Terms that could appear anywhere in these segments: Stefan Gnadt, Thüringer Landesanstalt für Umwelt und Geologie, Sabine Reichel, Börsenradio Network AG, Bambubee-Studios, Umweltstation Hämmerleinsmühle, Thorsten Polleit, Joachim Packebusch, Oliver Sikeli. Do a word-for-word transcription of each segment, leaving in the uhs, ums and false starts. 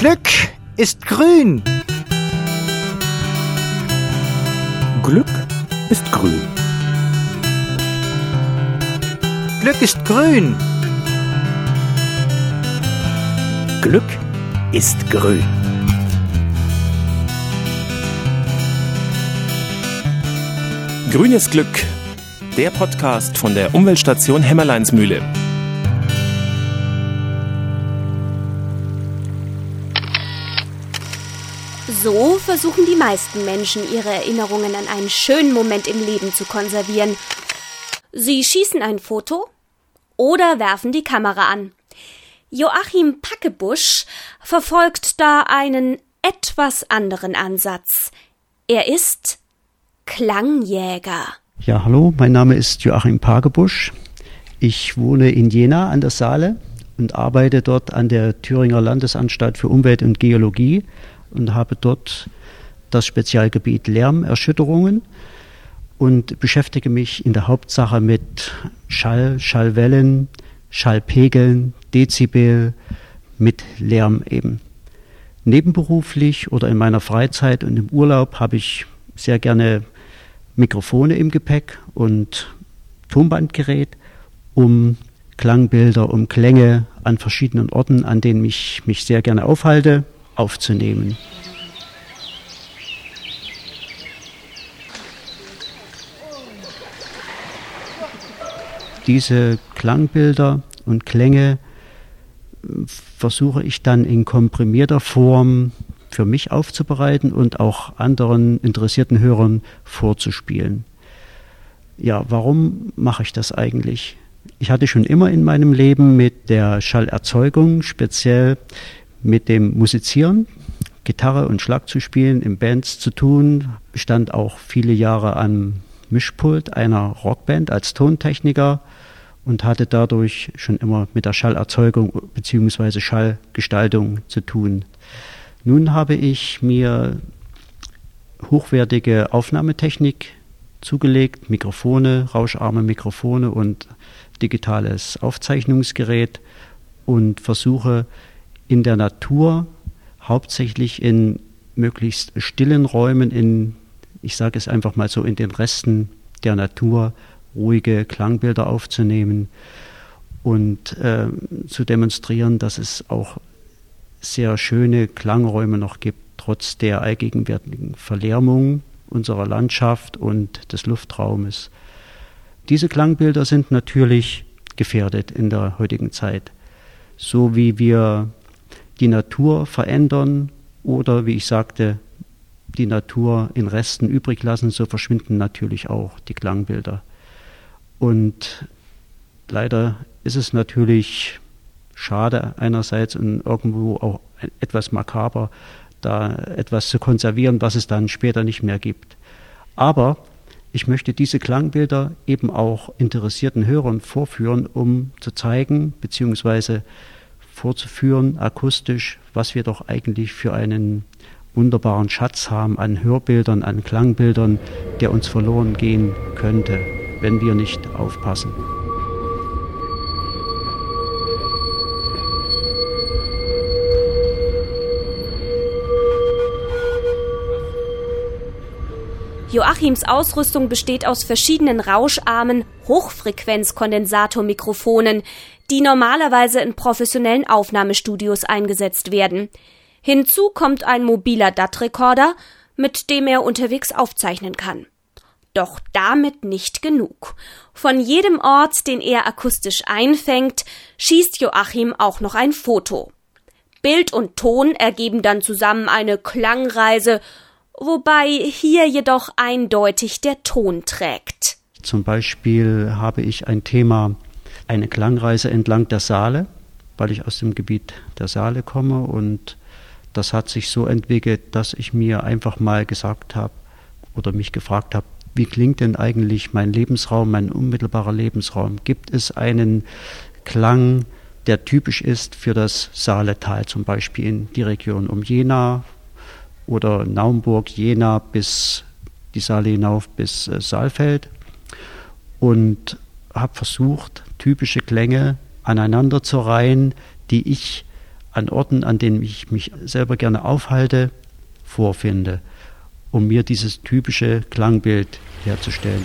Glück ist grün. Glück ist grün. Glück ist grün. Glück ist grün. Grünes Glück, der Podcast von der Umweltstation Hämmerleinsmühle. So versuchen die meisten Menschen, ihre Erinnerungen an einen schönen Moment im Leben zu konservieren. Sie schießen ein Foto oder werfen die Kamera an. Joachim Packebusch verfolgt da einen etwas anderen Ansatz. Er ist Klangjäger. Ja, hallo, mein Name ist Joachim Packebusch. Ich wohne in Jena an der Saale und arbeite dort an der Thüringer Landesanstalt für Umwelt und Geologie und habe dort das Spezialgebiet Lärmerschütterungen und beschäftige mich in der Hauptsache mit Schall, Schallwellen, Schallpegeln, Dezibel, mit Lärm eben. Nebenberuflich oder in meiner Freizeit und im Urlaub habe ich sehr gerne Mikrofone im Gepäck und Tonbandgerät, um Klangbilder, um Klänge an verschiedenen Orten, an denen ich mich sehr gerne aufhalte, aufzunehmen. Diese Klangbilder und Klänge versuche ich dann in komprimierter Form für mich aufzubereiten und auch anderen interessierten Hörern vorzuspielen. Ja, warum mache ich das eigentlich? Ich hatte schon immer in meinem Leben mit der Schallerzeugung, speziell mit dem Musizieren, Gitarre und Schlag zu spielen, in Bands zu tun. Ich stand auch viele Jahre am Mischpult einer Rockband als Tontechniker und hatte dadurch schon immer mit der Schallerzeugung bzw. Schallgestaltung zu tun. Nun habe ich mir hochwertige Aufnahmetechnik zugelegt, Mikrofone, rauscharme Mikrofone und digitales Aufzeichnungsgerät und versuche in der Natur, hauptsächlich in möglichst stillen Räumen, in, ich sage es einfach mal so, in den Resten der Natur ruhige Klangbilder aufzunehmen und äh, zu demonstrieren, dass es auch sehr schöne Klangräume noch gibt, trotz der allgegenwärtigen Verlärmung unserer Landschaft und des Luftraumes. Diese Klangbilder sind natürlich gefährdet in der heutigen Zeit. So wie wir die Natur verändern oder, wie ich sagte, die Natur in Resten übrig lassen, so verschwinden natürlich auch die Klangbilder. Und leider ist es natürlich schade einerseits und irgendwo auch etwas makaber, da etwas zu konservieren, was es dann später nicht mehr gibt. Aber ich möchte diese Klangbilder eben auch interessierten Hörern vorführen, um zu zeigen bzw. vorzuführen akustisch, was wir doch eigentlich für einen wunderbaren Schatz haben an Hörbildern, an Klangbildern, der uns verloren gehen könnte, wenn wir nicht aufpassen. Joachims Ausrüstung besteht aus verschiedenen rauscharmen Hochfrequenzkondensatormikrofonen, die normalerweise in professionellen Aufnahmestudios eingesetzt werden. Hinzu kommt ein mobiler D A T-Rekorder, mit dem er unterwegs aufzeichnen kann. Doch damit nicht genug. Von jedem Ort, den er akustisch einfängt, schießt Joachim auch noch ein Foto. Bild und Ton ergeben dann zusammen eine Klangreise, wobei hier jedoch eindeutig der Ton trägt. Zum Beispiel habe ich ein Thema, eine Klangreise entlang der Saale, weil ich aus dem Gebiet der Saale komme. Und das hat sich so entwickelt, dass ich mir einfach mal gesagt habe oder mich gefragt habe, wie klingt denn eigentlich mein Lebensraum, mein unmittelbarer Lebensraum? Gibt es einen Klang, der typisch ist für das Saaletal, zum Beispiel in die Region um Jena, oder Naumburg, Jena bis die Saale hinauf bis äh, Saalfeld und habe versucht, typische Klänge aneinander zu reihen, die ich an Orten, an denen ich mich selber gerne aufhalte, vorfinde, um mir dieses typische Klangbild herzustellen.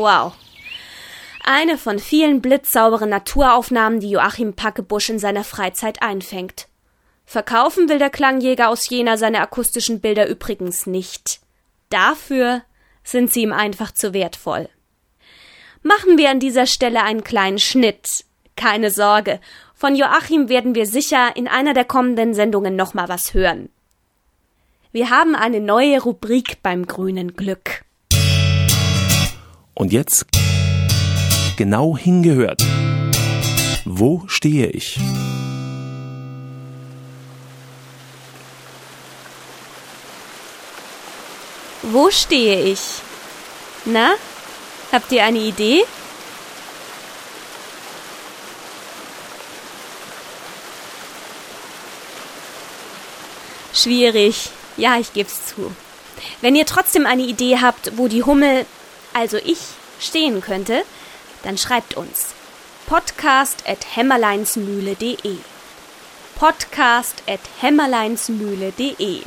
Wow. Eine von vielen blitzsauberen Naturaufnahmen, die Joachim Packebusch in seiner Freizeit einfängt. Verkaufen will der Klangjäger aus Jena seine akustischen Bilder übrigens nicht. Dafür sind sie ihm einfach zu wertvoll. Machen wir an dieser Stelle einen kleinen Schnitt. Keine Sorge, von Joachim werden wir sicher in einer der kommenden Sendungen nochmal was hören. Wir haben eine neue Rubrik beim grünen Glück. Und jetzt genau hingehört. Wo stehe ich? Wo stehe ich? Na, habt ihr eine Idee? Schwierig. Ja, ich geb's zu. Wenn ihr trotzdem eine Idee habt, wo die Hummel, also ich, stehen könnte, dann schreibt uns podcast at hämmerleinsmühle punkt de podcast at hämmerleinsmühle punkt de.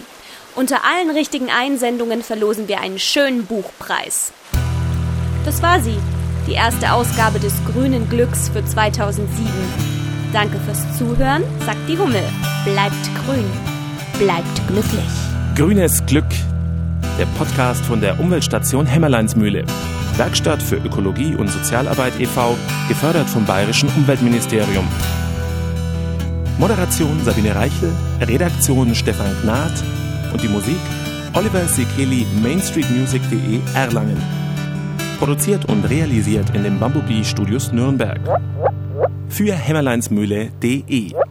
Unter allen richtigen Einsendungen verlosen wir einen schönen Buchpreis. Das war sie, die erste Ausgabe des Grünen Glücks für zweitausendsieben. Danke fürs Zuhören, sagt die Hummel. Bleibt grün, bleibt glücklich. Grünes Glück, der Podcast von der Umweltstation Hämmerleinsmühle. Werkstatt für Ökologie und Sozialarbeit e V, gefördert vom Bayerischen Umweltministerium. Moderation Sabine Reichel, Redaktion Stefan Gnadt und die Musik Oliver Sikeli, mainstreetmusic punkt de, Erlangen. Produziert und realisiert in den Bambubee-Studios Nürnberg. Für Hämmerleinsmühle punkt de